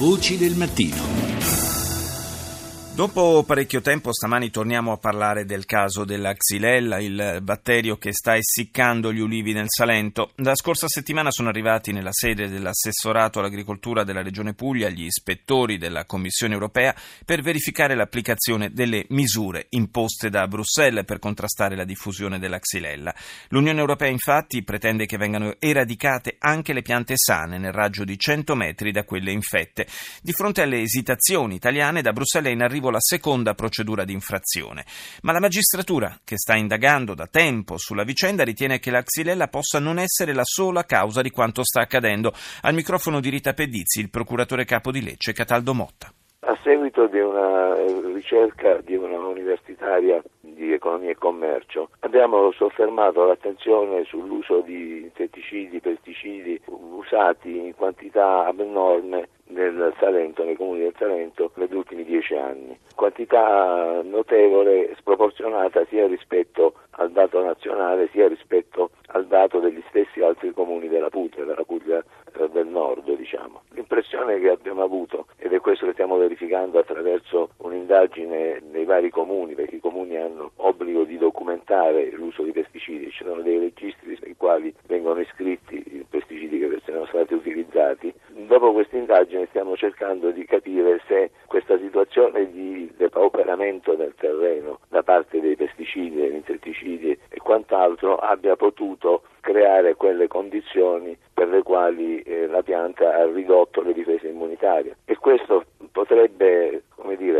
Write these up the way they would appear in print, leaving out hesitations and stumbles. Voci del mattino. Dopo parecchio tempo stamani torniamo a parlare del caso della Xylella, il batterio che sta essiccando gli ulivi nel Salento. La scorsa settimana sono arrivati nella sede dell'assessorato all'agricoltura della Regione Puglia gli ispettori della Commissione europea per verificare l'applicazione delle misure imposte da Bruxelles per contrastare la diffusione della Xylella. L'Unione europea infatti pretende che vengano eradicate anche le piante sane nel raggio di 100 metri da quelle infette. Di fronte alle esitazioni italiane, da Bruxelles è in arrivo la seconda procedura di infrazione, ma la magistratura, che sta indagando da tempo sulla vicenda, ritiene che la Xylella possa non essere la sola causa di quanto sta accadendo. Al microfono di Rita Pedizzi, il procuratore capo di Lecce, Cataldo Motta. A seguito di una ricerca di una universitaria di economia e commercio, abbiamo soffermato l'attenzione sull'uso di insetticidi, pesticidi usati in quantità abnorme nel Salento, nei comuni del Salento, negli ultimi 10 anni. Quantità notevole, sproporzionata sia rispetto al dato nazionale, sia rispetto al dato degli stessi altri comuni della Puglia del Nord, diciamo. L'impressione che abbiamo avuto, ed è questo che stiamo verificando attraverso un'indagine nei vari comuni, perché i comuni hanno obbligo di documentare l'uso di pesticidi, ci sono dei registri nei quali vengono iscritti i pesticidi che sono stati utilizzati. Dopo questa indagine stiamo cercando di capire se questa situazione di depauperamento del terreno da parte dei pesticidi, degli insetticidi e quant'altro abbia potuto creare quelle condizioni per le quali la pianta ha ridotto le difese immunitarie, e questo potrebbe,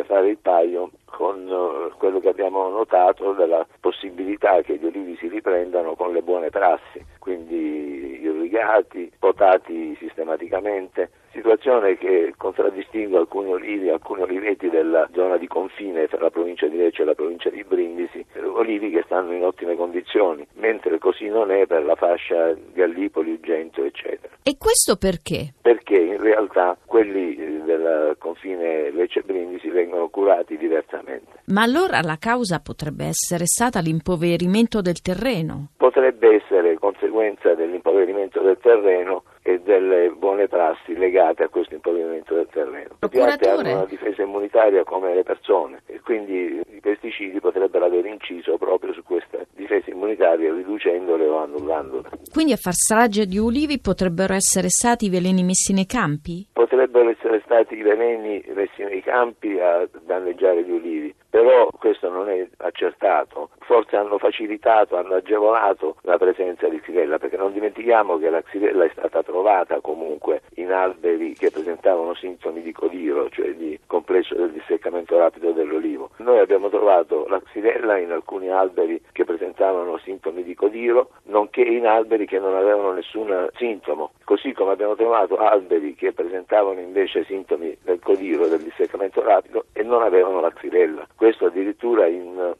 fare il paio con quello che abbiamo notato della possibilità che gli olivi si riprendano con le buone prassi, quindi irrigati, potati sistematicamente, situazione che contraddistingue alcuni olivi, alcuni oliveti della zona di confine tra la provincia di Lecce e la provincia di Brindisi, olivi che stanno in ottime condizioni, mentre così non è per la fascia Gallipoli, Ugento, eccetera. E questo perché? Perché in realtà quelli del confine Lecce-Brindisi vengono curati diversamente. Ma allora la causa potrebbe essere stata l'impoverimento del terreno? Potrebbe essere conseguenza dell'impoverimento del terreno e delle buone prassi legate a questo impoverimento del terreno. Le piante hanno una difesa immunitaria come le persone, e quindi i pesticidi potrebbero aver inciso proprio su queste difese immunitarie, riducendole o annullandole. Quindi a far strage di ulivi potrebbero essere stati i veleni messi nei campi? Potrebbero essere stati i veleni messi nei campi a danneggiare gli ulivi, però questo non è accertato. Forse hanno facilitato, hanno agevolato la presenza di Xylella, perché non dimentichiamo che la Xylella è stata trovata comunque in alberi che presentavano sintomi di codiro, cioè di complesso del disseccamento rapido dell'olivo. Noi abbiamo trovato la Xylella in alcuni alberi che presentavano sintomi di codiro, nonché in alberi che non avevano nessun sintomo, così come abbiamo trovato alberi che presentavano invece sintomi del codiro, del disseccamento rapido, e non avevano la Xylella. Questo addirittura in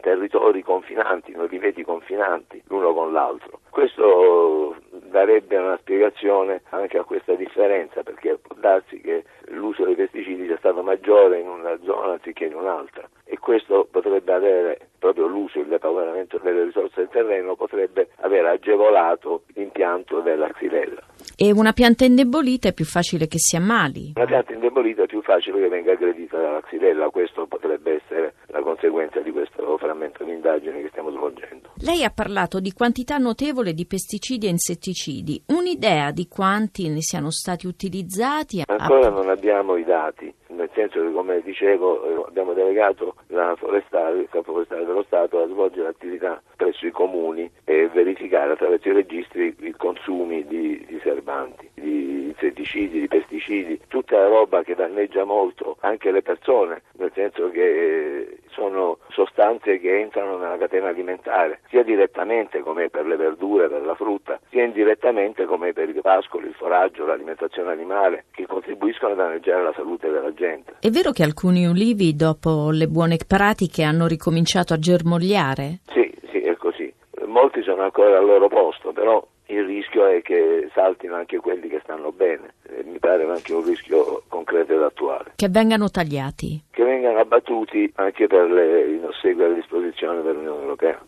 territori confinanti, in oliveti confinanti l'uno con l'altro. Questo darebbe una spiegazione anche a questa differenza, perché può darsi che l'uso dei pesticidi sia stato maggiore in una zona anziché in un'altra, e questo potrebbe avere proprio l'uso, il depauperamento delle risorse del terreno potrebbe aver agevolato l'impianto della Xylella. E una pianta indebolita è più facile che si ammali? Una pianta indebolita è più facile che venga aggredita dalla Xylella, questo potrebbe essere la conseguenza di questo frammento di indagine che stiamo svolgendo. Lei ha parlato di quantità notevole di pesticidi e insetticidi, un'idea di quanti ne siano stati utilizzati? Ancora non abbiamo i dati, nel senso che, come dicevo, abbiamo delegato il Capo Forestale dello Stato a svolgere attività presso i comuni e verificare attraverso i registri i consumi di serbanti, di insetticidi, di pesticidi, tutta la roba che danneggia molto anche le persone, nel senso che sono sostanze che entrano nella catena alimentare, sia direttamente come per le verdure, per la frutta, sia indirettamente come per i pascoli, il foraggio, l'alimentazione animale, che contribuiscono a danneggiare la salute della gente. È vero che alcuni ulivi, dopo le buone pratiche, hanno ricominciato a germogliare? Sì, è così. Molti sono ancora al loro posto, però il rischio è che saltino anche quelli che stanno bene. Mi pare anche un rischio concreto ed attuale. Che vengano tagliati? Che vengano abbattuti, anche per in ossequio alle disposizioni dell'Unione Europea.